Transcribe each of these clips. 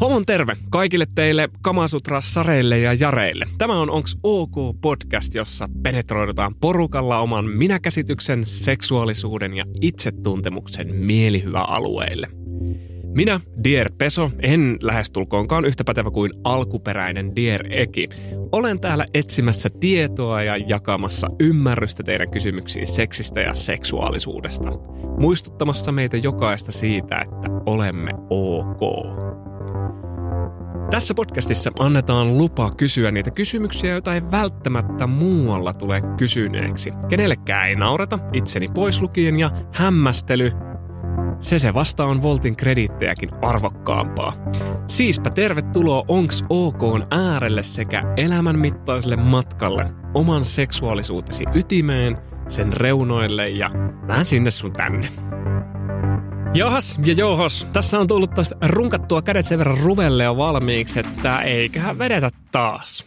Homon terve kaikille teille kamasutrassareille ja jareille. Tämä on Onks OK Podcast, jossa penetroidutaan porukalla oman minäkäsityksen, seksuaalisuuden ja itsetuntemuksen mielihyväalueille. Minä, Dear Peso, en lähestulkoonkaan yhtä pätevä kuin alkuperäinen Dear Eki. Olen täällä etsimässä tietoa ja jakamassa ymmärrystä teidän kysymyksiin seksistä ja seksuaalisuudesta. Muistuttamassa meitä jokaista siitä, että olemme ok. Tässä podcastissa annetaan lupa kysyä niitä kysymyksiä, joita ei välttämättä muualla tule kysyneeksi. Kenellekään ei naureta, itseni pois lukien, ja hämmästely, se vasta on Voltin krediittejäkin arvokkaampaa. Siispä tervetuloa Onks OK:n äärelle sekä elämänmittaiselle matkalle oman seksuaalisuutesi ytimeen, sen reunoille ja vähän sinne sun tänne. Jahas ja johas, tässä on tullut taas runkattua kädet sen verran ruvelle jo valmiiksi, että eiköhän vedetä taas.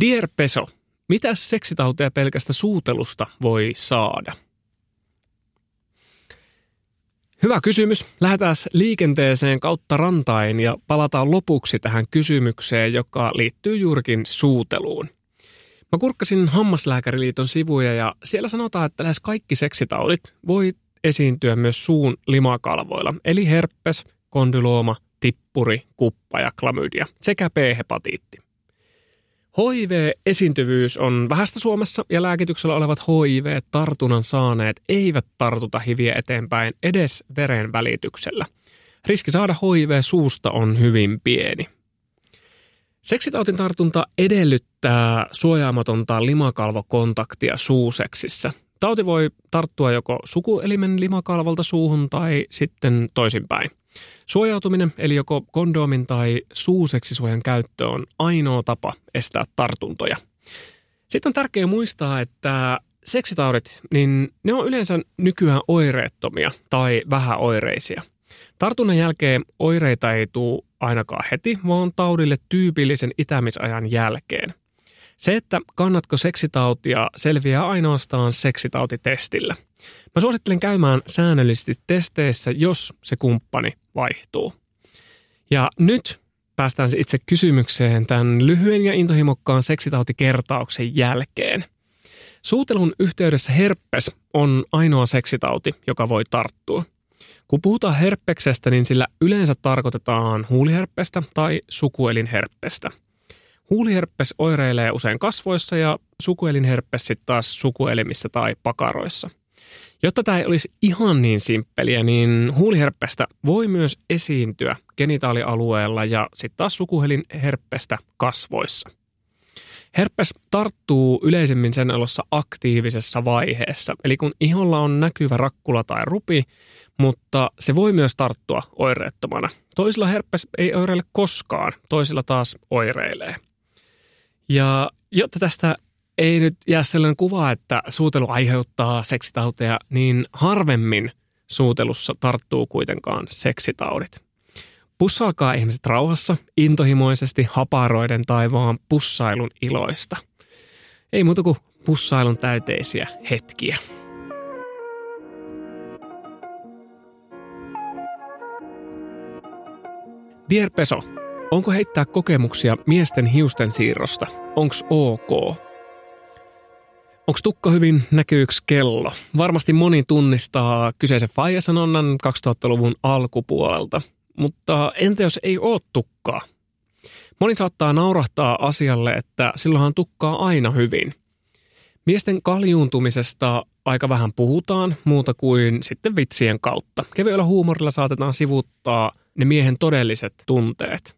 Dear Peso, mitä seksitauteja pelkästä suutelusta voi saada? Hyvä kysymys. Lähdetään liikenteeseen kautta rantain ja palataan lopuksi tähän kysymykseen, joka liittyy juurikin suuteluun. Mä kurkkasin Hammaslääkäriliiton sivuja ja siellä sanotaan, että lähes kaikki seksitaudit voi esiintyä myös suun limakalvoilla, eli herpes, kondylooma, tippuri, kuppa ja klamydia sekä B-hepatiitti. HIV-esiintyvyys on vähäistä Suomessa ja lääkityksellä olevat HIV-tartunnan saaneet eivät tartuta hiviä eteenpäin edes veren välityksellä. Riski saada HIV-suusta on hyvin pieni. Seksitautin tartunta edellyttää suojaamatonta limakalvokontaktia suuseksissä. Tauti voi tarttua joko sukuelimen limakalvolta suuhun tai sitten toisinpäin. Suojautuminen, eli joko kondoomin tai suuseksisuojan käyttö, on ainoa tapa estää tartuntoja. Sitten on tärkeää muistaa, että seksitaudit, niin ne on yleensä nykyään oireettomia tai vähäoireisia. Tartunnan jälkeen oireita ei tule ainakaan heti, vaan taudille tyypillisen itämisajan jälkeen. Se, että kannatko seksitautia, selviää ainoastaan seksitautitestillä. Mä suosittelen käymään säännöllisesti testeissä, jos se kumppani vaihtuu. Ja nyt päästään itse kysymykseen tämän lyhyen ja intohimokkaan seksitautikertauksen jälkeen. Suutelun yhteydessä herpes on ainoa seksitauti, joka voi tarttua. Kun puhutaan herpeksestä, niin sillä yleensä tarkoitetaan huuliherpestä tai sukuelinherpestä. Huuliherpes oireilee usein kasvoissa ja sukuelinherpes sitten taas sukuelimissä tai pakaroissa. Jotta tämä ei olisi ihan niin simppeliä, niin huuliherpestä voi myös esiintyä genitaalialueella ja sitten taas sukuelinherpestä kasvoissa. Herpes tarttuu yleisemmin sen elossa aktiivisessa vaiheessa, eli kun iholla on näkyvä rakkula tai rupi, mutta se voi myös tarttua oireettomana. Toisilla herpes ei oireile koskaan, toisilla taas oireilee. Ja jotta tästä ei nyt jää sellainen kuva, että suutelu aiheuttaa seksitauteja, niin harvemmin suutelussa tarttuu kuitenkaan seksitaudit. Pussaakaa ihmiset rauhassa, intohimoisesti, haparoiden tai vaan pussailun iloista. Ei muuta kuin pussailun täyteisiä hetkiä. Dear Peso, onko heittää kokemuksia miesten hiusten siirrosta? Onks ok? Onks tukka hyvin, näkyyks kello? Varmasti moni tunnistaa kyseisen faijasanonnan 2000-luvun alkupuolelta. Mutta entä jos ei oo tukkaa? Moni saattaa naurahtaa asialle, että silloinhan tukkaa aina hyvin. Miesten kaljuuntumisesta aika vähän puhutaan muuta kuin sitten vitsien kautta. Kevyellä huumorilla saatetaan sivuuttaa ne miehen todelliset tunteet.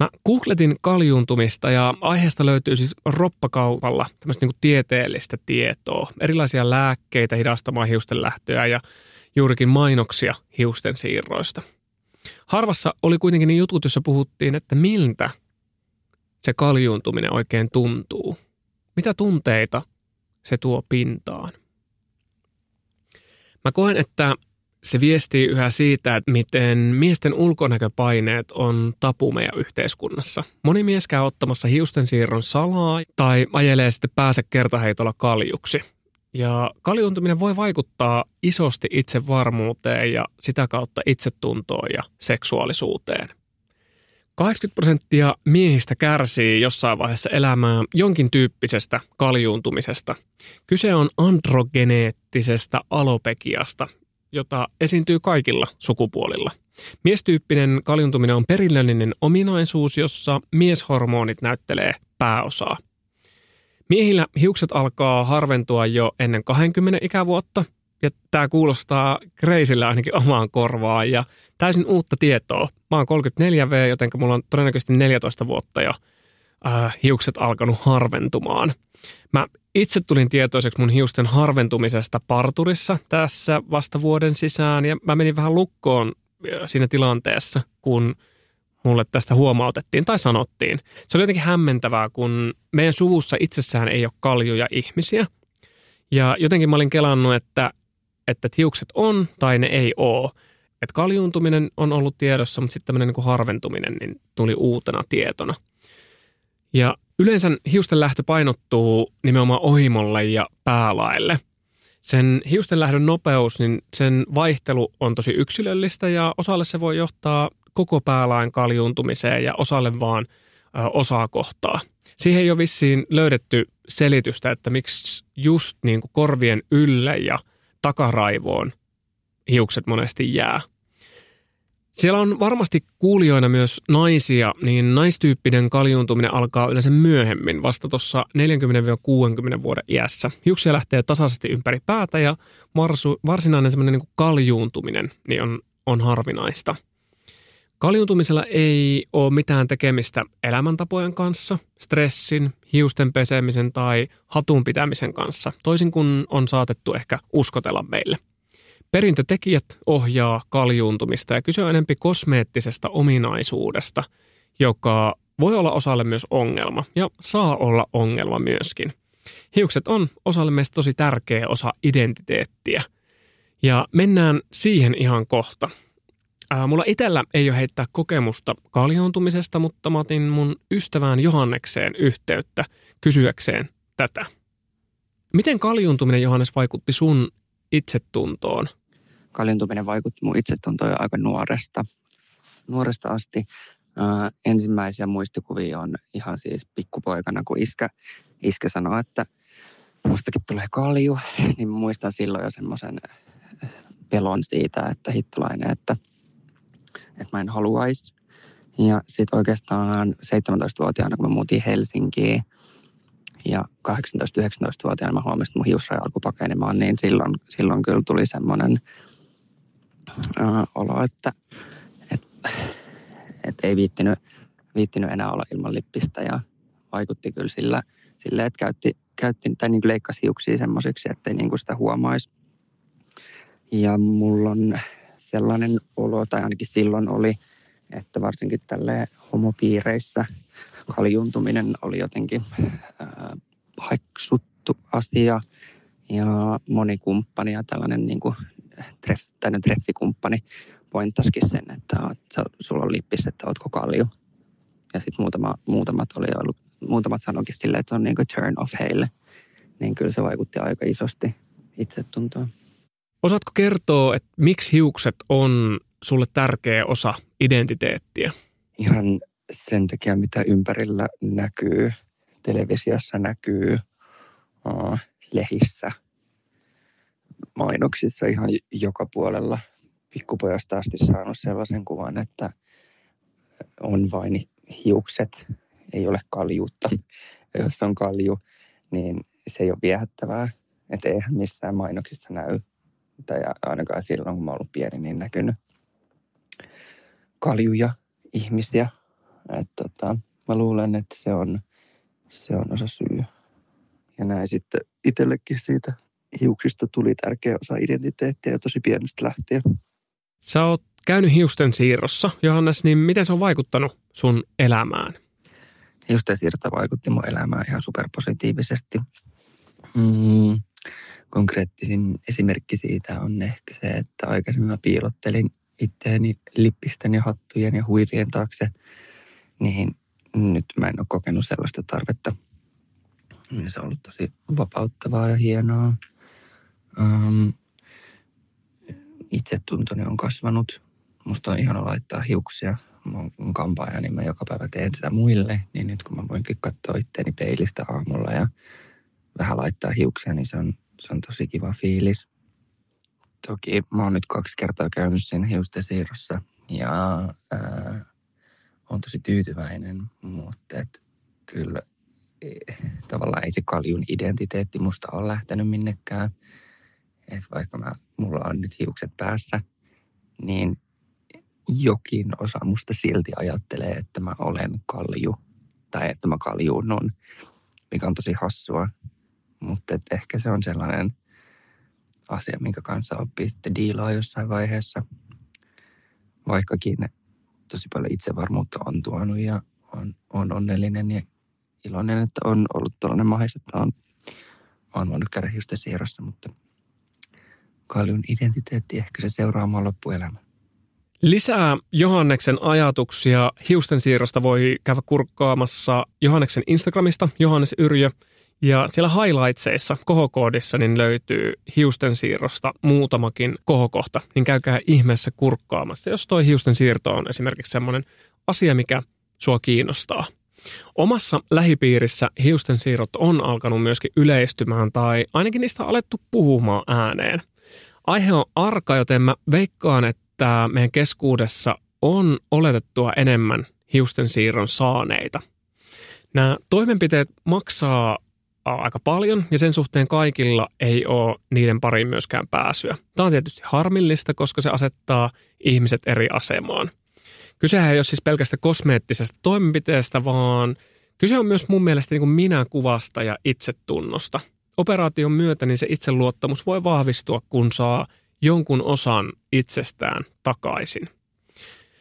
Mä googletin kaljuuntumista ja aiheesta löytyy siis roppakaupalla tämmöistä niinku tieteellistä tietoa. Erilaisia lääkkeitä hidastamaan hiusten lähtöä ja juurikin mainoksia hiusten siirroista. Harvassa oli kuitenkin niin jutut, jossa puhuttiin, että miltä se kaljuuntuminen oikein tuntuu. Mitä tunteita se tuo pintaan? Mä koen, että se viestii yhä siitä, että miten miesten ulkonäköpaineet on tabu meidän yhteiskunnassa. Moni mies käy ottamassa hiustensiirron salaa tai ajelee sitten pääse kertaheitolla kaljuksi. Ja kaljuuntuminen voi vaikuttaa isosti itsevarmuuteen ja sitä kautta itsetuntoon ja seksuaalisuuteen. 80% miehistä kärsii jossain vaiheessa elämää jonkin tyyppisestä kaljuuntumisesta. Kyse on androgeneettisestä alopekiasta, jota esiintyy kaikilla sukupuolilla. Miestyyppinen kaljuuntuminen on perinnöllinen ominaisuus, jossa mieshormonit näyttelee pääosaa. Miehillä hiukset alkaa harventua jo ennen 20 ikävuotta, ja tämä kuulostaa kreisillä ainakin omaan korvaan ja täysin uutta tietoa. Mä oon 34V, joten mulla on todennäköisesti 14 vuotta jo hiukset alkanut harventumaan. Mä itse tulin tietoiseksi mun hiusten harventumisesta parturissa tässä vasta vuoden sisään ja mä menin vähän lukkoon siinä tilanteessa, kun mulle tästä huomautettiin tai sanottiin. Se oli jotenkin hämmentävää, kun meidän suvussa itsessään ei ole kaljuja ihmisiä. Ja jotenkin mä olin kelannut, että hiukset on tai ne ei ole. Että kaljuuntuminen on ollut tiedossa, mutta sitten tämmöinen niin kuin harventuminen niin tuli uutena tietona. Ja yleensä hiusten lähtö painottuu nimenomaan ohimolle ja päälaille. Sen hiusten lähdön nopeus, niin sen vaihtelu on tosi yksilöllistä ja osalle se voi johtaa koko päälain kaljuuntumiseen ja osalle vaan osaa kohtaa. Siihen ei ole vissiin löydetty selitystä, että miksi just niin kuin korvien ylle ja takaraivoon hiukset monesti jää. Siellä on varmasti kuulijoina myös naisia, niin naistyyppinen kaljuuntuminen alkaa yleensä myöhemmin, vasta tuossa 40-60 vuoden iässä. Hiuksia lähtee tasaisesti ympäri päätä ja varsinainen semmoinen niin kuin kaljuuntuminen niin on harvinaista. Kaljuuntumisella ei ole mitään tekemistä elämäntapojen kanssa, stressin, hiusten pesemisen tai hatun pitämisen kanssa, toisin kuin on saatettu ehkä uskotella meille. Perintötekijät ohjaa kaljuuntumista ja kyse on enemmän kosmeettisesta ominaisuudesta, joka voi olla osalle myös ongelma ja saa olla ongelma myöskin. Hiukset on osalle meistä tosi tärkeä osa identiteettiä ja mennään siihen ihan kohta. Mulla itsellä ei ole heittää kokemusta kaljuuntumisesta, mutta mä otin mun ystävään Johannekseen yhteyttä kysyäkseen tätä. Miten kaljuuntuminen, Johannes, vaikutti sun itsetuntoon? Kaljuuntuminen vaikutti mun itsetuntoon aika nuoresta asti. Ensimmäisiä muistikuvia on ihan siis pikkupoikana, kun iskä sanoi, että mustakin tulee kalju. Niin muistan silloin jo semmoisen pelon siitä, että hittolainen, että mä en haluaisi. Ja sitten oikeastaan 17-vuotiaana, kun mä muutin Helsinkiin ja 18-19-vuotiaana mä huomasin, että mun hiusraja alkoi pakenemaan, niin silloin kyllä tuli semmoinen olo, että ei viittinyt enää olla ilman lippistä ja vaikutti kyllä sillä että käytti tai niin kuin leikkasi hiuksia semmoisiksi, ettei niin kuin sitä huomaisi. Ja mulla on sellainen olo, tai ainakin silloin oli, että varsinkin tälleen homopiireissä kaljuuntuminen oli jotenkin paheksuttu asia. Ja moni kumppani ja tällainen niin kuin treffikumppani pointtasikin sen, että sulla on lippis, että ootko kalju. Ja sitten muutamat sanoikin silleen, että on niin kuin turn off heille. Niin kyllä se vaikutti aika isosti itsetuntoon. Osaatko kertoa, että miksi hiukset on sulle tärkeä osa identiteettiä? Ihan sen takia, mitä ympärillä näkyy. Televisiossa näkyy, lehissä, mainoksissa, ihan joka puolella. Pikkupojasta asti saanut sellaisen kuvan, että on vain hiukset, ei ole kaljuutta. Jos on kalju, niin se ei ole viehättävää. Että eihän missään mainoksissa näy. Tai ainakaan silloin, kun mä oon ollut pieni, niin näkynyt kaljuja ihmisiä. Että mä luulen, että se on osa syy. Ja näin sitten itsellekin siitä hiuksista tuli tärkeä osa identiteettiä jo tosi pienestä lähtien. Sä oot käynyt hiusten siirrossa, Johannes, niin miten se on vaikuttanut sun elämään? Hiusten siirto vaikutti mun elämään ihan superpositiivisesti. Konkreettisin esimerkki siitä on ehkä se, että aikaisemmin mä piilottelin itseäni lippisten ja hattujen ja huivien taakse. Niihin nyt mä en ole kokenut sellaista tarvetta. Se on ollut tosi vapauttavaa ja hienoa. Itsetuntoni on kasvanut. Musta on ihana laittaa hiuksia. Mä oon kampaaja, niin mä joka päivä teen sitä muille. Niin nyt kun mä voinkin katsoa itteeni peilistä aamulla ja vähän laittaa hiuksia, niin se on tosi kiva fiilis. Toki mä oon nyt 2 kertaa käynyt siinä hiusten siirrossa ja oon tosi tyytyväinen, mutta kyllä tavallaan ei se kaljun identiteetti musta ole lähtenyt minnekään. Et vaikka mulla on nyt hiukset päässä, niin jokin osa musta silti ajattelee, että mä olen kalju tai että mä kaljuunnun, mikä on tosi hassua. Mutta ehkä se on sellainen asia, minkä kanssa oppii sitten diilaa jossain vaiheessa. Vaikkakin tosi paljon itsevarmuutta on tuonut ja on onnellinen ja iloinen, että on ollut tuollainen mahis, että on voinut käydä hiusten siirrossa, mutta kaljun identiteetti ehkä se seuraa mua loppuelämän. Lisää Johanneksen ajatuksia hiusten siirrosta voi käydä kurkkaamassa Johanneksen Instagramista, Johannes Yrjö. Ja siellä highlightseissa, kohokoodissa, niin löytyy hiusten siirrosta muutamakin kohokohta. Niin käykää ihmeessä kurkkaamassa, jos toi hiusten siirto on esimerkiksi semmoinen asia, mikä sua kiinnostaa. Omassa lähipiirissä hiusten siirrot on alkanut myöskin yleistymään tai ainakin niistä on alettu puhumaan ääneen. Aihe on arka, joten mä veikkaan, että meidän keskuudessa on oletettua enemmän hiusten siirron saaneita. Nämä toimenpiteet maksaa aika paljon ja sen suhteen kaikilla ei ole niiden pariin myöskään pääsyä. Tämä on tietysti harmillista, koska se asettaa ihmiset eri asemaan. Kysehän ei ole siis pelkästä kosmeettisesta toimenpiteestä, vaan kyse on myös mun mielestä niin kuin minäkuvasta ja itsetunnosta. Operaation myötä niin se itseluottamus voi vahvistua, kun saa jonkun osan itsestään takaisin.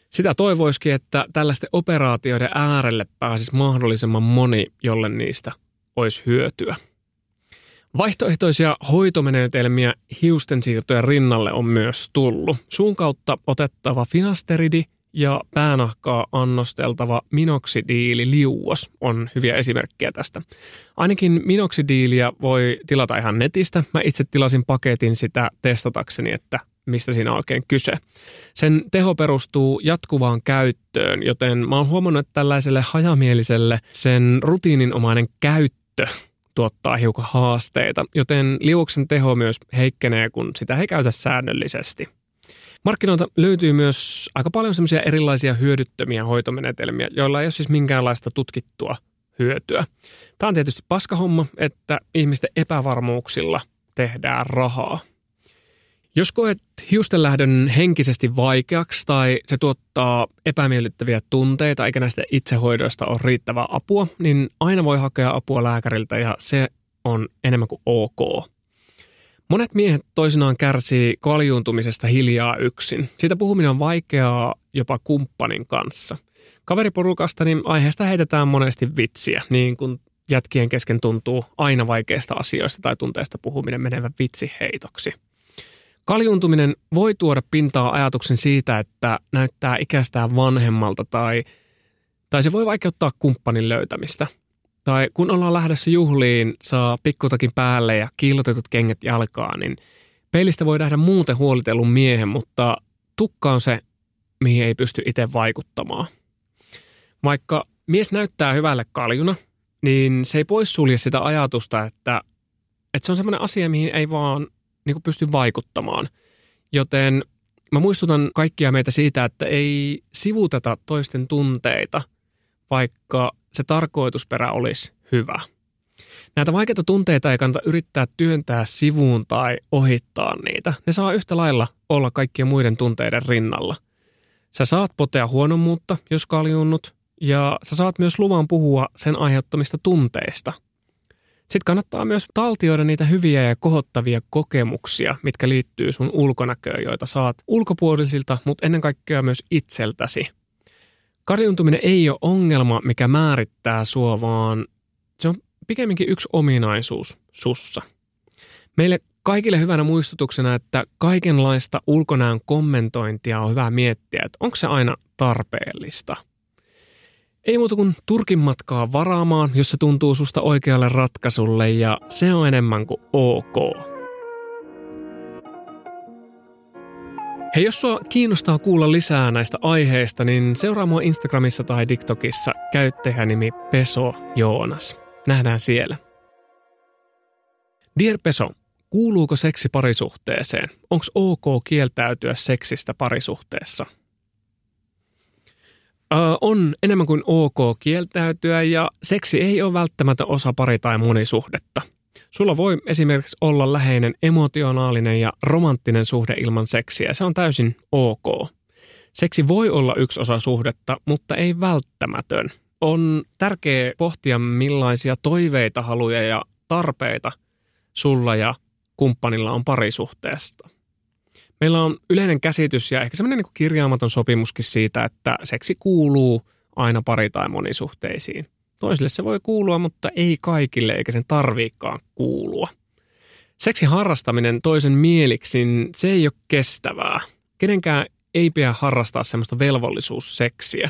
Sitä toivoisikin, että tällaisten operaatioiden äärelle pääsisi mahdollisimman moni, jolle niistä olisi hyötyä. Vaihtoehtoisia hoitomenetelmiä hiustensiirtojen rinnalle on myös tullut. Suun kautta otettava finasteridi ja päänahkaa annosteltava minoksidiililiuos on hyviä esimerkkejä tästä. Ainakin minoksidiiliä voi tilata ihan netistä. Mä itse tilasin paketin sitä testatakseni, että mistä siinä on oikein kyse. Sen teho perustuu jatkuvaan käyttöön, joten mä oon huomannut, että tällaiselle hajamieliselle sen rutiininomainen käyttö tuottaa hiukan haasteita, joten liuoksen teho myös heikkenee, kun sitä ei käytä säännöllisesti. Markkinoilta löytyy myös aika paljon semmoisia erilaisia hyödyttömiä hoitomenetelmiä, joilla ei ole siis minkäänlaista tutkittua hyötyä. Tämä on tietysti paskahomma, että ihmisten epävarmuuksilla tehdään rahaa. Jos koet hiustenlähdön henkisesti vaikeaksi tai se tuottaa epämiellyttäviä tunteita eikä näistä itsehoidoista ole riittävää apua, niin aina voi hakea apua lääkäriltä ja se on enemmän kuin ok. Monet miehet toisinaan kärsii kaljuuntumisesta hiljaa yksin. Siitä puhuminen on vaikeaa jopa kumppanin kanssa. Kaveriporukasta niin aiheesta heitetään monesti vitsiä, niin kuin jätkien kesken tuntuu aina vaikeista asioista tai tunteista puhuminen menevän vitsiheitoksi. Kaljuuntuminen voi tuoda pintaa ajatuksen siitä, että näyttää ikästään vanhemmalta tai se voi vaikeuttaa kumppanin löytämistä. Tai kun ollaan lähdössä juhliin, saa pikkutakin päälle ja kiillotetut kengät jalkaan, niin peilistä voi nähdä muuten huolitellun miehen, mutta tukka on se, mihin ei pysty itse vaikuttamaan. Vaikka mies näyttää hyvälle kaljuna, niin se ei poissulje sitä ajatusta, että se on semmoinen asia, mihin ei vaan niin kuin pysty vaikuttamaan. Joten mä muistutan kaikkia meitä siitä, että ei sivuteta toisten tunteita, vaikka se tarkoitusperä olisi hyvä. Näitä vaikeita tunteita ei kannata yrittää työntää sivuun tai ohittaa niitä. Ne saa yhtä lailla olla kaikkien muiden tunteiden rinnalla. Sä saat potea huonommuutta, jos kaljunnut, ja sä saat myös luvan puhua sen aiheuttamista tunteista. Sitten kannattaa myös taltioida niitä hyviä ja kohottavia kokemuksia, mitkä liittyy sun ulkonäköön, joita saat ulkopuolisilta, mutta ennen kaikkea myös itseltäsi. Karjuntuminen ei ole ongelma, mikä määrittää sua, vaan se on pikemminkin yksi ominaisuus sussa. Meille kaikille hyvänä muistutuksena, että kaikenlaista ulkonäön kommentointia on hyvä miettiä, että onko se aina tarpeellista. Ei muuta kuin Turkin matkaa varaamaan, jos se tuntuu susta oikealle ratkaisulle, ja se on enemmän kuin ok. Hei, jos sua kiinnostaa kuulla lisää näistä aiheista, niin seuraa mua Instagramissa tai TikTokissa käyttäjänimi Peso Joonas. Nähdään siellä. Dear Peso, kuuluuko seksi parisuhteeseen? Onko ok kieltäytyä seksistä parisuhteessa? On enemmän kuin ok kieltäytyä, ja seksi ei ole välttämätön osa pari- tai monisuhdetta. Sulla voi esimerkiksi olla läheinen emotionaalinen ja romanttinen suhde ilman seksiä. Se on täysin ok. Seksi voi olla yksi osa suhdetta, mutta ei välttämätön. On tärkeää pohtia, millaisia toiveita, haluja ja tarpeita sulla ja kumppanilla on parisuhteesta. Meillä on yleinen käsitys ja ehkä semmoinen niin kuin kirjaamaton sopimuskin siitä, että seksi kuuluu aina pari- tai monisuhteisiin. Toisille se voi kuulua, mutta ei kaikille eikä sen tarviikaan kuulua. Seksin harrastaminen toisen mieliksi, se ei ole kestävää. Kenenkään ei pidä harrastaa semmoista velvollisuusseksiä.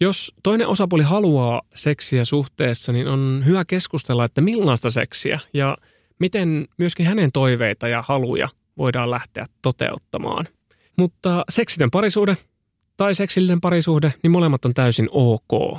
Jos toinen osapuoli haluaa seksiä suhteessa, niin on hyvä keskustella, että millaista seksiä ja miten myöskin hänen toiveita ja haluja voidaan lähteä toteuttamaan. Mutta seksitön parisuhde tai seksillinen parisuhde, niin molemmat on täysin ok.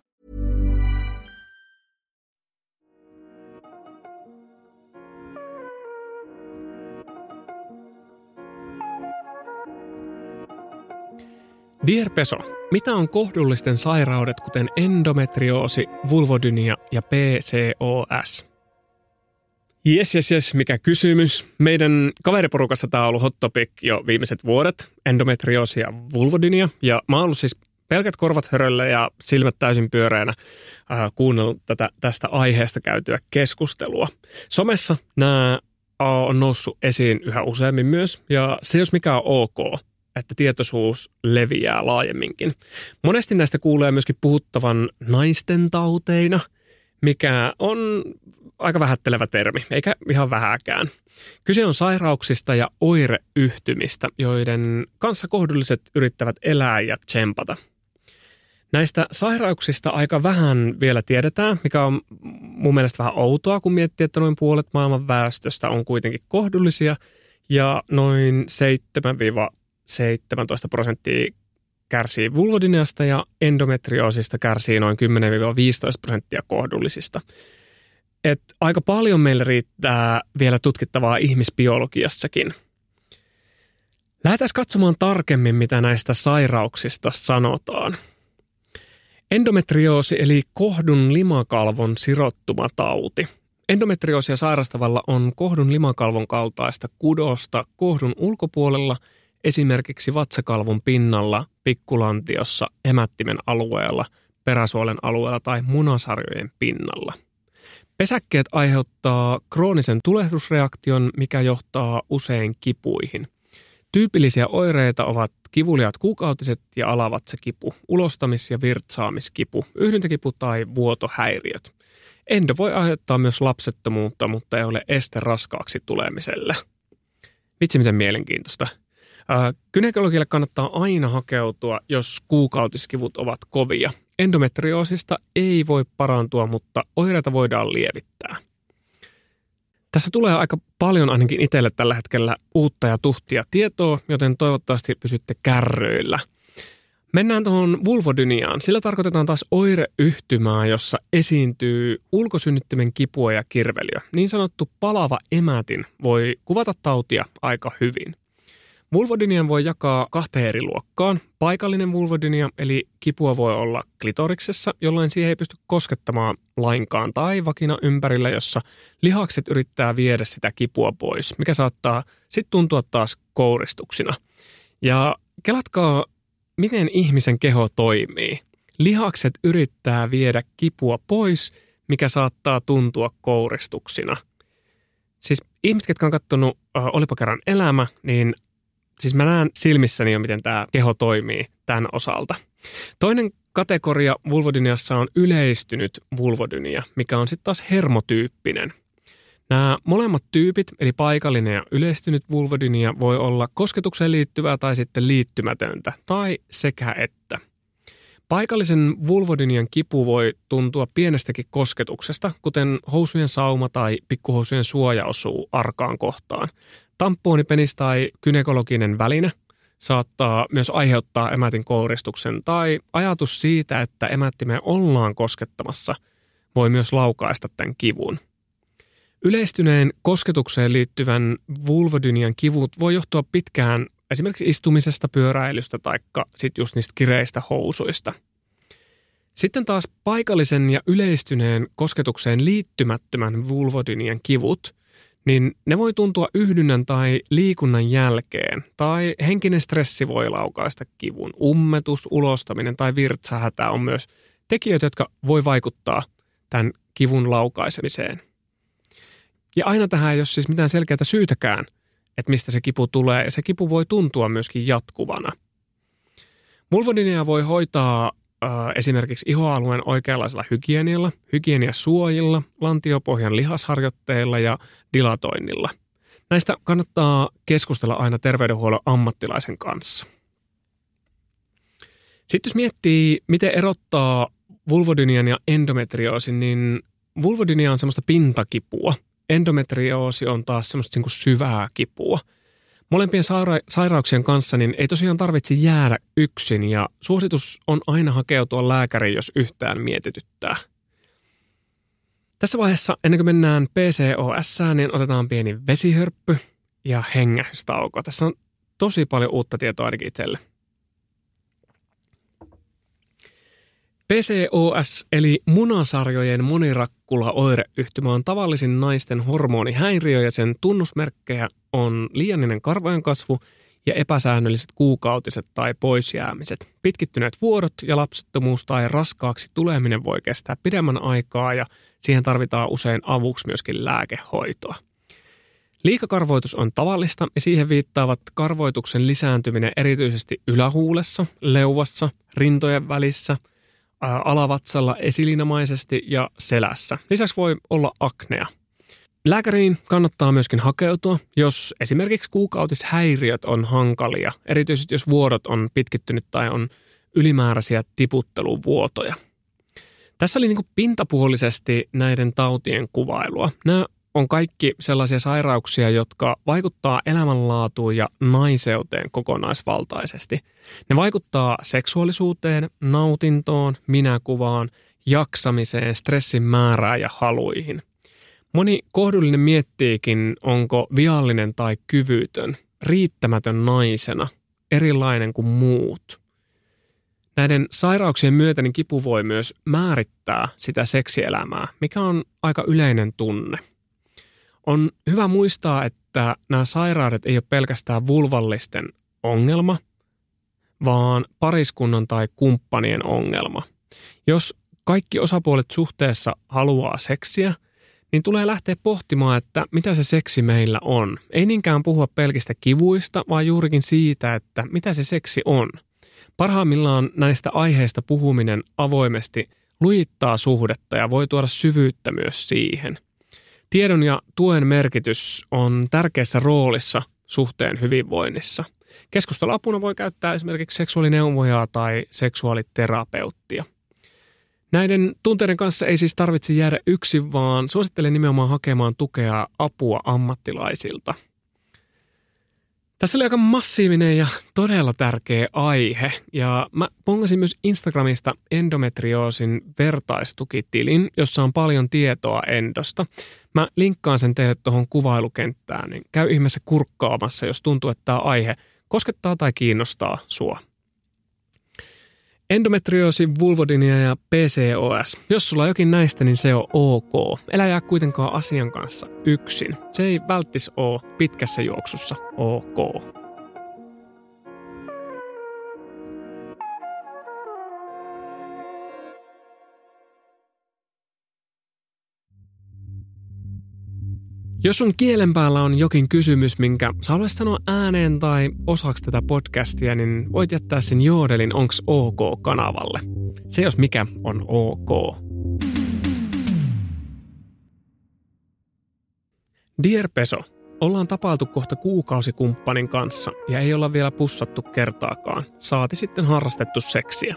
Dear Peso, mitä on kohdullisten sairaudet, kuten endometrioosi, vulvodynia ja PCOS? Jes, mikä kysymys. Meidän kaveriporukassa tämä on ollut hot topic jo viimeiset vuodet, endometrioosi ja vulvodynia. Ja mä oon ollut siis pelkät korvat höröllä ja silmät täysin pyöreänä kuunnellut tästä aiheesta käytyä keskustelua. Somessa nämä on noussut esiin yhä useammin myös, ja se jos mikä on ok, että tietoisuus leviää laajemminkin. Monesti näistä kuulee myöskin puhuttavan naisten tauteina, mikä on aika vähättelevä termi, eikä ihan vähäkään. Kyse on sairauksista ja oireyhtymistä, joiden kanssa kohdulliset yrittävät elää ja tsempata. Näistä sairauksista aika vähän vielä tiedetään, mikä on mun mielestä vähän outoa, kun miettii, että noin puolet maailman väestöstä on kuitenkin kohdullisia ja noin 17% kärsii vulvodyniasta ja endometrioosista kärsii noin 10-15% kohdullisista. Et aika paljon meillä riittää vielä tutkittavaa ihmisbiologiassakin. Lähdetään katsomaan tarkemmin, mitä näistä sairauksista sanotaan. Endometrioosi eli kohdun limakalvon sirottumatauti. Endometrioosia sairastavalla on kohdun limakalvon kaltaista kudosta kohdun ulkopuolella, esimerkiksi vatsakalvon pinnalla, pikkulantiossa, emättimen alueella, peräsuolen alueella tai munasarjojen pinnalla. Pesäkkeet aiheuttaa kroonisen tulehdusreaktion, mikä johtaa usein kipuihin. Tyypillisiä oireita ovat kivuliaat kuukautiset ja alavatsakipu, ulostamis- ja virtsaamiskipu, yhdyntäkipu tai vuotohäiriöt. Endo voi aiheuttaa myös lapsettomuutta, mutta ei ole este raskaaksi tulemiselle. Vitsi, miten mielenkiintoista. Gynekologille kannattaa aina hakeutua, jos kuukautiskivut ovat kovia. Endometrioosista ei voi parantua, mutta oireita voidaan lievittää. Tässä tulee aika paljon ainakin itselle tällä hetkellä uutta ja tuhtia tietoa, joten toivottavasti pysytte kärryillä. Mennään tuohon vulvodyniaan. Sillä tarkoitetaan taas oireyhtymää, jossa esiintyy ulkosynnyttimen kipua ja kirvelyä. Niin sanottu palava emätin voi kuvata tautia aika hyvin. Vulvodynian voi jakaa kahteen eri luokkaan. Paikallinen vulvodynia, eli kipua voi olla klitoriksessa, jolloin siihen ei pysty koskettamaan lainkaan, tai vakina ympärillä, jossa lihakset yrittää viedä sitä kipua pois, mikä saattaa sitten tuntua taas kouristuksina. Ja kelatkaa, miten ihmisen keho toimii. Lihakset yrittää viedä kipua pois, mikä saattaa tuntua kouristuksina. Siis ihmiset, jotka on katsonut Olipa kerran elämä, niin siis mä näen silmissäni jo, miten tämä keho toimii tämän osalta. Toinen kategoria vulvodyniassa on yleistynyt vulvodynia, mikä on sitten taas hermotyyppinen. Nämä molemmat tyypit, eli paikallinen ja yleistynyt vulvodynia, voi olla kosketukseen liittyvää tai sitten liittymätöntä, tai sekä että. Paikallisen vulvodynian kipu voi tuntua pienestäkin kosketuksesta, kuten housujen sauma tai pikkuhousujen suoja osuu arkaan kohtaan. Tampoonipenis tai gynekologinen väline saattaa myös aiheuttaa emätin kouristuksen, tai ajatus siitä, että emättimeen ollaan koskettamassa, voi myös laukaista tämän kivun. Yleistyneen kosketukseen liittyvän vulvodynian kivut voi johtua pitkään esimerkiksi istumisesta, pyöräilystä tai sitten just niistä kireistä housuista. Sitten taas paikallisen ja yleistyneen kosketukseen liittymättömän vulvodynian kivut, niin ne voi tuntua yhdynnän tai liikunnan jälkeen, tai henkinen stressi voi laukaista kivun. Ummetus, ulostaminen tai virtsahätä on myös tekijöitä, jotka voi vaikuttaa tämän kivun laukaisemiseen. Ja aina tähän ei ole siis mitään selkeää syytäkään, että mistä se kipu tulee, ja se kipu voi tuntua myöskin jatkuvana. Vulvodyniaa voi hoitaa esimerkiksi ihoalueen oikeanlaisella hygienialla, hygieniasuojilla, lantiopohjan lihasharjoitteilla ja dilatoinnilla. Näistä kannattaa keskustella aina terveydenhuollon ammattilaisen kanssa. Sitten jos miettii, miten erottaa vulvodynian ja endometrioosin, niin vulvodynia on semmoista pintakipua. Endometrioosi on taas semmoista syvää kipua. Molempien sairauksien kanssa niin ei tosiaan tarvitse jäädä yksin, ja suositus on aina hakeutua lääkäriin, jos yhtään mietityttää. Tässä vaiheessa, ennen kuin mennään PCOS:ään, niin otetaan pieni vesihörppy ja hengähdystauko. Tässä on tosi paljon uutta tietoa ainakin itselle. PCOS eli munasarjojen monirakkula-oireyhtymä on tavallisin naisten hormonihäiriö, ja sen tunnusmerkkejä on liiallinen karvojen kasvu ja epäsäännölliset kuukautiset tai poisjäämiset. Pitkittyneet vuodot ja lapsettomuus tai raskaaksi tuleminen voi kestää pidemmän aikaa, ja siihen tarvitaan usein avuksi myöskin lääkehoitoa. Liikakarvoitus on tavallista, ja siihen viittaavat karvoituksen lisääntyminen erityisesti ylähuulessa, leuvassa, rintojen välissä, alavatsalla esilinamaisesti ja selässä. Lisäksi voi olla aknea. Lääkäriin kannattaa myöskin hakeutua, jos esimerkiksi kuukautishäiriöt on hankalia, erityisesti jos vuodot on pitkittynyt tai on ylimääräisiä tiputteluvuotoja. Tässä oli pintapuolisesti näiden tautien kuvailua. Nämä on kaikki sellaisia sairauksia, jotka vaikuttaa elämänlaatuun ja naiseuteen kokonaisvaltaisesti. Ne vaikuttaa seksuaalisuuteen, nautintoon, minäkuvaan, jaksamiseen, stressin määrään ja haluihin. Moni kohdullinen miettiikin, onko viallinen tai kyvytön, riittämätön naisena, erilainen kuin muut. Näiden sairauksien myötä niin kipu voi myös määrittää sitä seksielämää, mikä on aika yleinen tunne. On hyvä muistaa, että nämä sairaudet ei ole pelkästään vulvallisten ongelma, vaan pariskunnan tai kumppanien ongelma. Jos kaikki osapuolet suhteessa haluaa seksiä, niin tulee lähteä pohtimaan, että mitä se seksi meillä on. Ei niinkään puhua pelkistä kivuista, vaan juurikin siitä, että mitä se seksi on. Parhaimmillaan näistä aiheista puhuminen avoimesti lujittaa suhdetta ja voi tuoda syvyyttä myös siihen. Tiedon ja tuen merkitys on tärkeässä roolissa suhteen hyvinvoinnissa. Keskusteluapuna voi käyttää esimerkiksi seksuaalineuvojaa tai seksuaaliterapeuttia. Näiden tunteiden kanssa ei siis tarvitse jäädä yksin, vaan suosittelen nimenomaan hakemaan tukea apua ammattilaisilta. Tässä oli aika massiivinen ja todella tärkeä aihe, ja mä pongasin myös Instagramista endometrioosin vertaistukitilin, jossa on paljon tietoa endosta. Mä linkkaan sen teille tuohon kuvailukenttään, niin käy ihmeessä kurkkaamassa, jos tuntuu, että tämä aihe koskettaa tai kiinnostaa sua. Endometrioosi, vulvodynia ja PCOS. Jos sulla on jokin näistä, niin se on ok. Elä jää kuitenkaan asian kanssa yksin. Se ei välttis ole pitkässä juoksussa ok. Jos sun kielen päällä on jokin kysymys, minkä sä haluaisit sanoa ääneen tai osaksi tätä podcastia, niin voit jättää sen Jodelin Onks OK -kanavalle. Se jos mikä on ok. Dear Peso, ollaan tapailtu kohta kuukausikumppanin kanssa ja ei olla vielä pussattu kertaakaan, saati sitten harrastettu seksiä.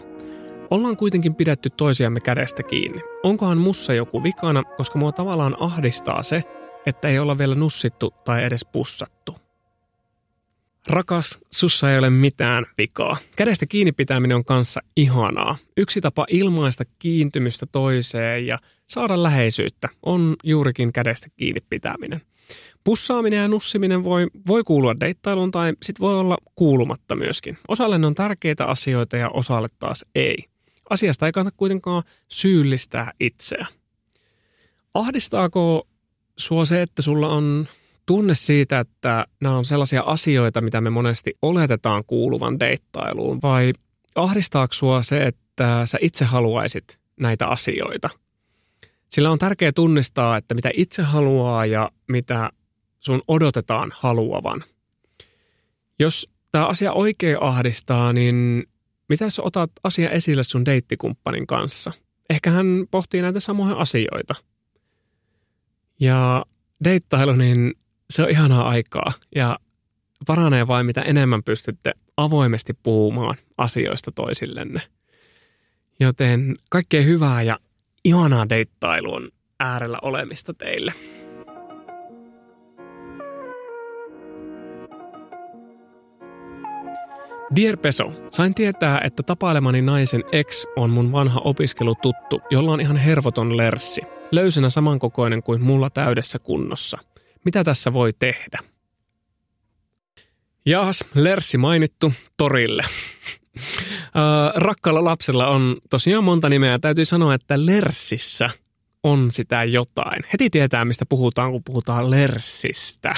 Ollaan kuitenkin pidetty toisiamme kädestä kiinni. Onkohan mussa joku vikana, koska mua tavallaan ahdistaa se, että ei olla vielä nussittu tai edes pussattu. Rakas, sussa ei ole mitään vikaa. Kädestä kiinni pitäminen on kanssa ihanaa. Yksi tapa ilmaista kiintymystä toiseen ja saada läheisyyttä on juurikin kädestä kiinni pitäminen. Pussaaminen ja nussiminen voi kuulua deittailuun tai sit voi olla kuulumatta myöskin. Osalle ne on tärkeitä asioita ja osalle taas ei. Asiasta ei kannata kuitenkaan syyllistää itseä. Ahdistaako sua se, että sulla on tunne siitä, että nämä on sellaisia asioita, mitä me monesti oletetaan kuuluvan deittailuun, vai ahdistaako sua se, että sä itse haluaisit näitä asioita? Sillä on tärkeää tunnistaa, että mitä itse haluaa ja mitä sun odotetaan haluavan. Jos tämä asia oikein ahdistaa, niin mitä jos otat asia esille sun deittikumppanin kanssa? Ehkä hän pohtii näitä samoja asioita. Ja deittailu, niin se on ihanaa aikaa ja paranee vain mitä enemmän pystytte avoimesti puhumaan asioista toisillenne. Joten kaikkea hyvää ja ihanaa deittailun äärellä olemista teille. Dear Peso, sain tietää, että tapailemani naisen ex on mun vanha opiskelututtu, jolla on ihan hervoton lerssi. Löysänä samankokoinen kuin mulla täydessä kunnossa. Mitä tässä voi tehdä? Jaas, lerssi mainittu, torille. Rakkaalla lapsella on tosiaan monta nimeä. Täytyy sanoa, että lerssissä on sitä jotain. Heti tietää, mistä puhutaan, kun puhutaan lerssistä.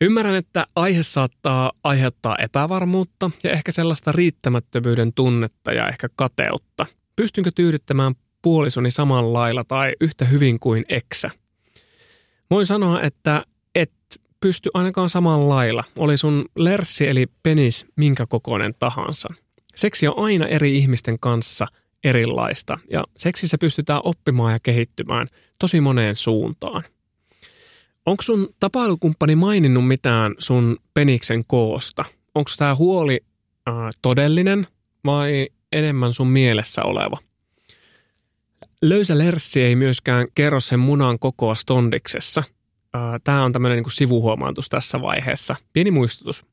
Ymmärrän, että aihe saattaa aiheuttaa epävarmuutta ja ehkä sellaista riittämättömyyden tunnetta ja ehkä kateutta. Pystynkö tyydyttämään puolisoni samalla lailla tai yhtä hyvin kuin eksä? Voin sanoa, että et pysty ainakaan samalla lailla. Oli sun lerssi eli penis minkä kokoinen tahansa. Seksi on aina eri ihmisten kanssa erilaista ja seksissä pystytään oppimaan ja kehittymään tosi moneen suuntaan. Onko sun tapailukumppani maininnut mitään sun peniksen koosta? Onko tämä huoli todellinen vai enemmän sun mielessä oleva? Löysä lerssi ei myöskään kerro sen munan kokoa stondiksessa. Tämä on tämmöinen niin kuin sivuhuomautus tässä vaiheessa. Pieni muistutus.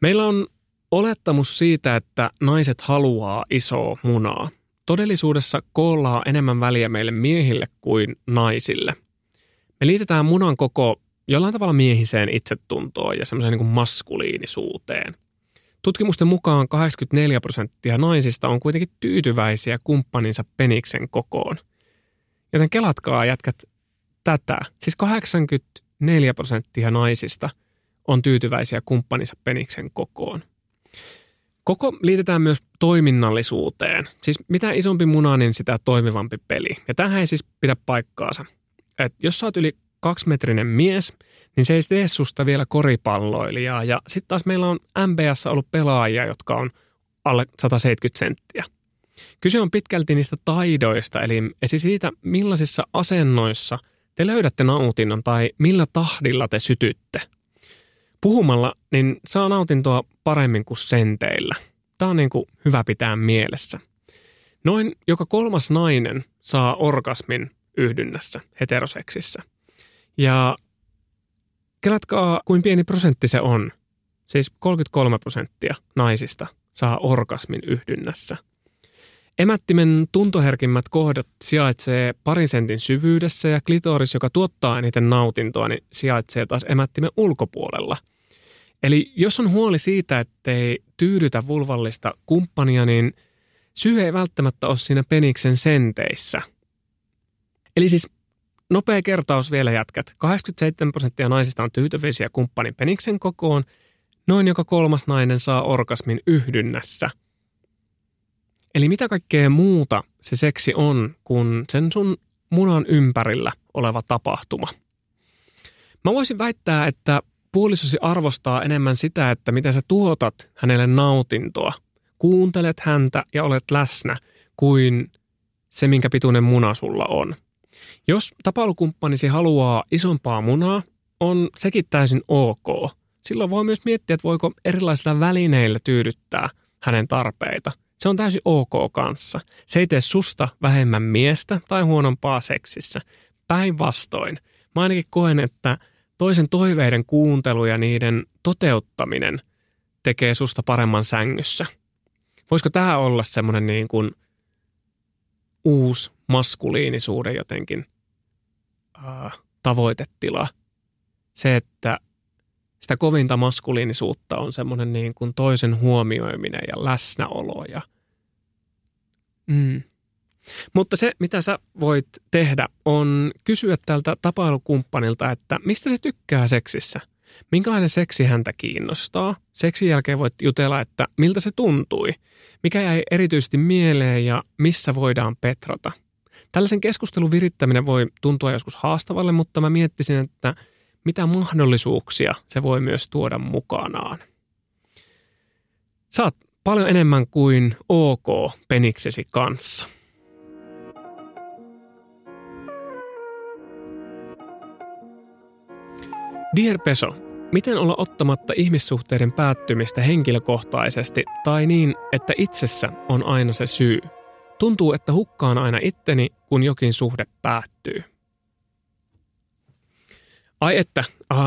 Meillä on olettamus siitä, että naiset haluaa isoa munaa. Todellisuudessa koolla on enemmän väliä meille miehille kuin naisille. Me liitetään munan koko jollain tavalla miehiseen itsetuntoon ja semmoiseen niin kuin maskuliinisuuteen. Tutkimusten mukaan 84% naisista on kuitenkin tyytyväisiä kumppaninsa peniksen kokoon. Joten kelatkaa jätkät tätä. Siis 84% naisista on tyytyväisiä kumppaninsa peniksen kokoon. Koko liitetään myös toiminnallisuuteen. Siis mitä isompi muna, niin sitä toimivampi peli. Ja tämähän ei siis pidä paikkaansa. Et jos sä oot yli 2-metrinen mies, niin se ei tee susta vielä koripalloilijaa. Ja sitten taas meillä on NBA:ssa ollut pelaajia, jotka on alle 170 senttiä. Kyse on pitkälti niistä taidoista, eli siitä millaisissa asennoissa te löydätte nautinnon tai millä tahdilla te sytytte. Puhumalla niin saa nautintoa paremmin kuin senteillä. Tämä on niin kuin hyvä pitää mielessä. Noin joka kolmas nainen saa orgasmin yhdynnässä, heteroseksissä. Ja kelatkaa, kuin pieni prosentti se on. Siis 33% naisista saa orgasmin yhdynnässä. Emättimen tuntoherkimmät kohdat sijaitsee parin sentin syvyydessä ja klitoris, joka tuottaa eniten nautintoa, niin sijaitsee taas emättimen ulkopuolella. Eli jos on huoli siitä, ettei tyydytä vulvallista kumppania, niin syy ei välttämättä ole siinä peniksen senteissä. Eli siis nopea kertaus vielä jätkät. 87% naisista on tyytyväisiä kumppanin peniksen kokoon. Noin joka kolmas nainen saa orgasmin yhdynnässä. Eli mitä kaikkea muuta se seksi on kuin sen sun munan ympärillä oleva tapahtuma? Mä voisin väittää, että puolisosi arvostaa enemmän sitä, että miten sä tuotat hänelle nautintoa, kuuntelet häntä ja olet läsnä, kuin se, minkä pituinen muna sulla on. Jos tapailukumppanisi haluaa isompaa munaa, on sekin täysin ok. Silloin voi myös miettiä, että voiko erilaisilla välineillä tyydyttää hänen tarpeita. Se on täysin ok kanssa. Se ei tee susta vähemmän miestä tai huonompaa seksissä. Päinvastoin. Mä ainakin koen, että toisen toiveiden kuuntelu ja niiden toteuttaminen tekee susta paremman sängyssä. Voisiko tämä olla semmoinen niin kuin uusi maskuliinisuuden jotenkin tavoitetila? Se, että sitä kovinta maskuliinisuutta on semmoinen niin kuin toisen huomioiminen ja läsnäolo. Ja Mutta se, mitä sä voit tehdä, on kysyä tältä tapailukumppanilta, että mistä se tykkää seksissä? Minkälainen seksi häntä kiinnostaa? Seksin jälkeen voit jutella, että miltä se tuntui? Mikä jäi erityisesti mieleen ja missä voidaan petrata? Tällaisen keskustelun virittäminen voi tuntua joskus haastavalle, mutta mä miettisin, että mitä mahdollisuuksia se voi myös tuoda mukanaan. Sä oot paljon enemmän kuin ok peniksesi kanssa. Dear Peso, miten olla ottamatta ihmissuhteiden päättymistä henkilökohtaisesti tai niin, että itsessä on aina se syy? Tuntuu, että hukkaan aina itteni, kun jokin suhde päättyy. Ai että,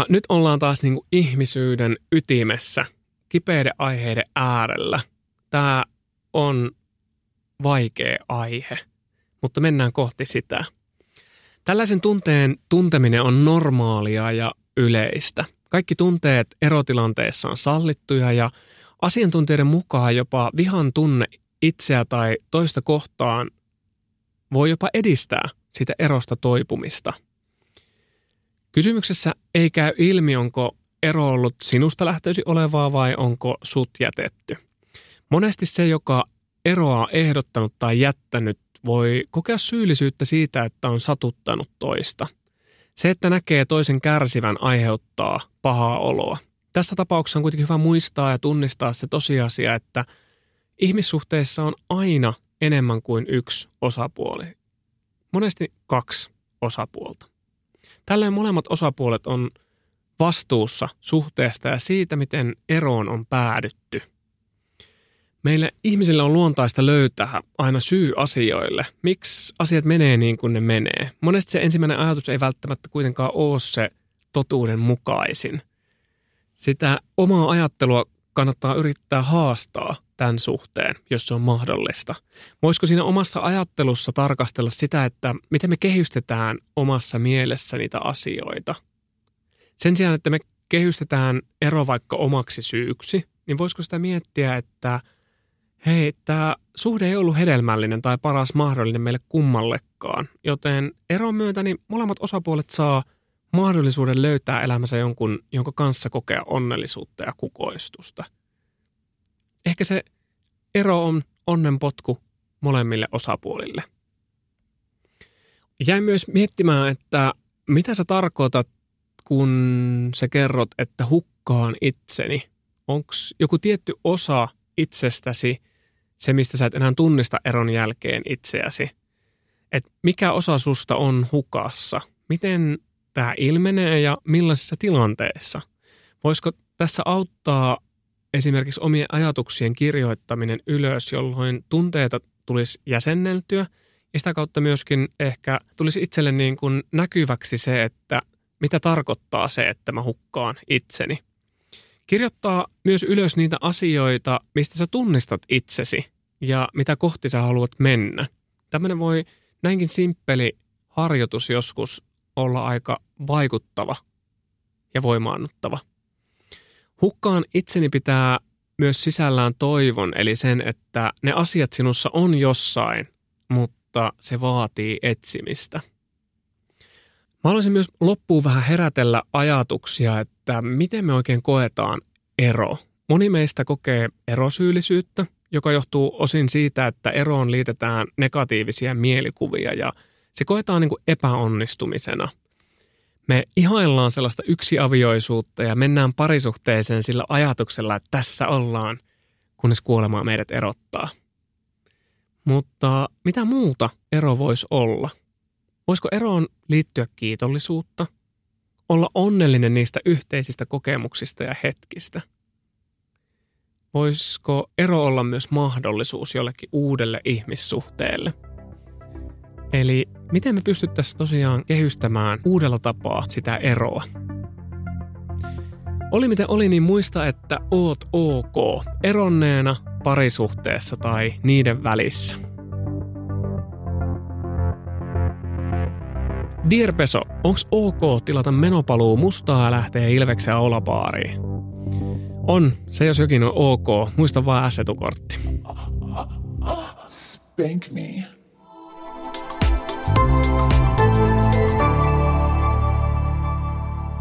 nyt ollaan taas niin kuin ihmisyyden ytimessä, kipeiden aiheiden äärellä. Tämä on vaikea aihe, mutta mennään kohti sitä. Tällaisen tunteen tunteminen on normaalia ja yleistä. Kaikki tunteet erotilanteessa on sallittuja ja asiantuntijoiden mukaan jopa vihan tunne itseä tai toista kohtaan voi jopa edistää sitä erosta toipumista. Kysymyksessä ei käy ilmi, onko ero ollut sinusta lähtöisin olevaa vai onko sut jätetty. Monesti se, joka eroa on ehdottanut tai jättänyt, voi kokea syyllisyyttä siitä, että on satuttanut toista. Se, että näkee toisen kärsivän, aiheuttaa pahaa oloa. Tässä tapauksessa on kuitenkin hyvä muistaa ja tunnistaa se tosiasia, että ihmissuhteissa on aina enemmän kuin yksi osapuoli. Monesti kaksi osapuolta. Tällöin molemmat osapuolet on vastuussa suhteesta ja siitä, miten eroon on päädytty. Meillä ihmisillä on luontaista löytää aina syy asioille, miksi asiat menee niin kuin ne menee. Monesti se ensimmäinen ajatus ei välttämättä kuitenkaan ole se totuuden mukaisin. Sitä omaa ajattelua kannattaa yrittää haastaa tämän suhteen, jos se on mahdollista. Voisiko siinä omassa ajattelussa tarkastella sitä, että miten me kehystetään omassa mielessä niitä asioita? Sen sijaan, että me kehystetään ero vaikka omaksi syyksi, niin voisiko sitä miettiä, että hei, tämä suhde ei ollut hedelmällinen tai paras mahdollinen meille kummallekaan, joten eron myötä niin molemmat osapuolet saa mahdollisuuden löytää elämänsä jonkun, jonka kanssa kokea onnellisuutta ja kukoistusta. ehkä se ero on onnenpotku molemmille osapuolille. Jäin myös miettimään, että mitä sä tarkoitat, kun sä kerrot, että hukkaan itseni. Onko joku tietty osa itsestäsi se, mistä sä et enää tunnista eron jälkeen itseäsi? Et mikä osa susta on hukassa? Miten tämä ilmenee ja millaisissa tilanteissa? Voisiko tässä auttaa esimerkiksi omien ajatuksien kirjoittaminen ylös, jolloin tunteita tulisi jäsenneltyä ja sitä kautta myöskin ehkä tulisi itselle niin kuin näkyväksi se, että mitä tarkoittaa se, että mä hukkaan itseni. Kirjoittaa myös ylös niitä asioita, mistä sä tunnistat itsesi ja mitä kohti sä haluat mennä. Tämmöinen voi näinkin simppeli harjoitus joskus olla aika vaikuttava ja voimaannuttava. Hukkaan itseni pitää myös sisällään toivon, eli sen, että ne asiat sinussa on jossain, mutta se vaatii etsimistä. Mä haluaisin myös loppuun vähän herätellä ajatuksia, että miten me oikein koetaan ero. Moni meistä kokee erosyyllisyyttä, joka johtuu osin siitä, että eroon liitetään negatiivisia mielikuvia ja se koetaan niin kuin epäonnistumisena. Me ihaillaan sellaista yksiavioisuutta ja mennään parisuhteeseen sillä ajatuksella, että tässä ollaan, kunnes kuolemaa meidät erottaa. Mutta mitä muuta ero voisi olla? Voisiko eroon liittyä kiitollisuutta? Olla onnellinen niistä yhteisistä kokemuksista ja hetkistä? Voisiko ero olla myös mahdollisuus jollekin uudelle ihmissuhteelle? Eli miten me pystyttäisiin tosiaan kehystämään uudella tapaa sitä eroa? Oli miten oli, niin muista, että oot ok eronneena, parisuhteessa tai niiden välissä. Dear Peso, onks ok tilata menopaluu mustaa ja lähtee Ilvekseen olabaariin? On, se jos jokin on ok. Muista vaan S-etukortti. Spank me.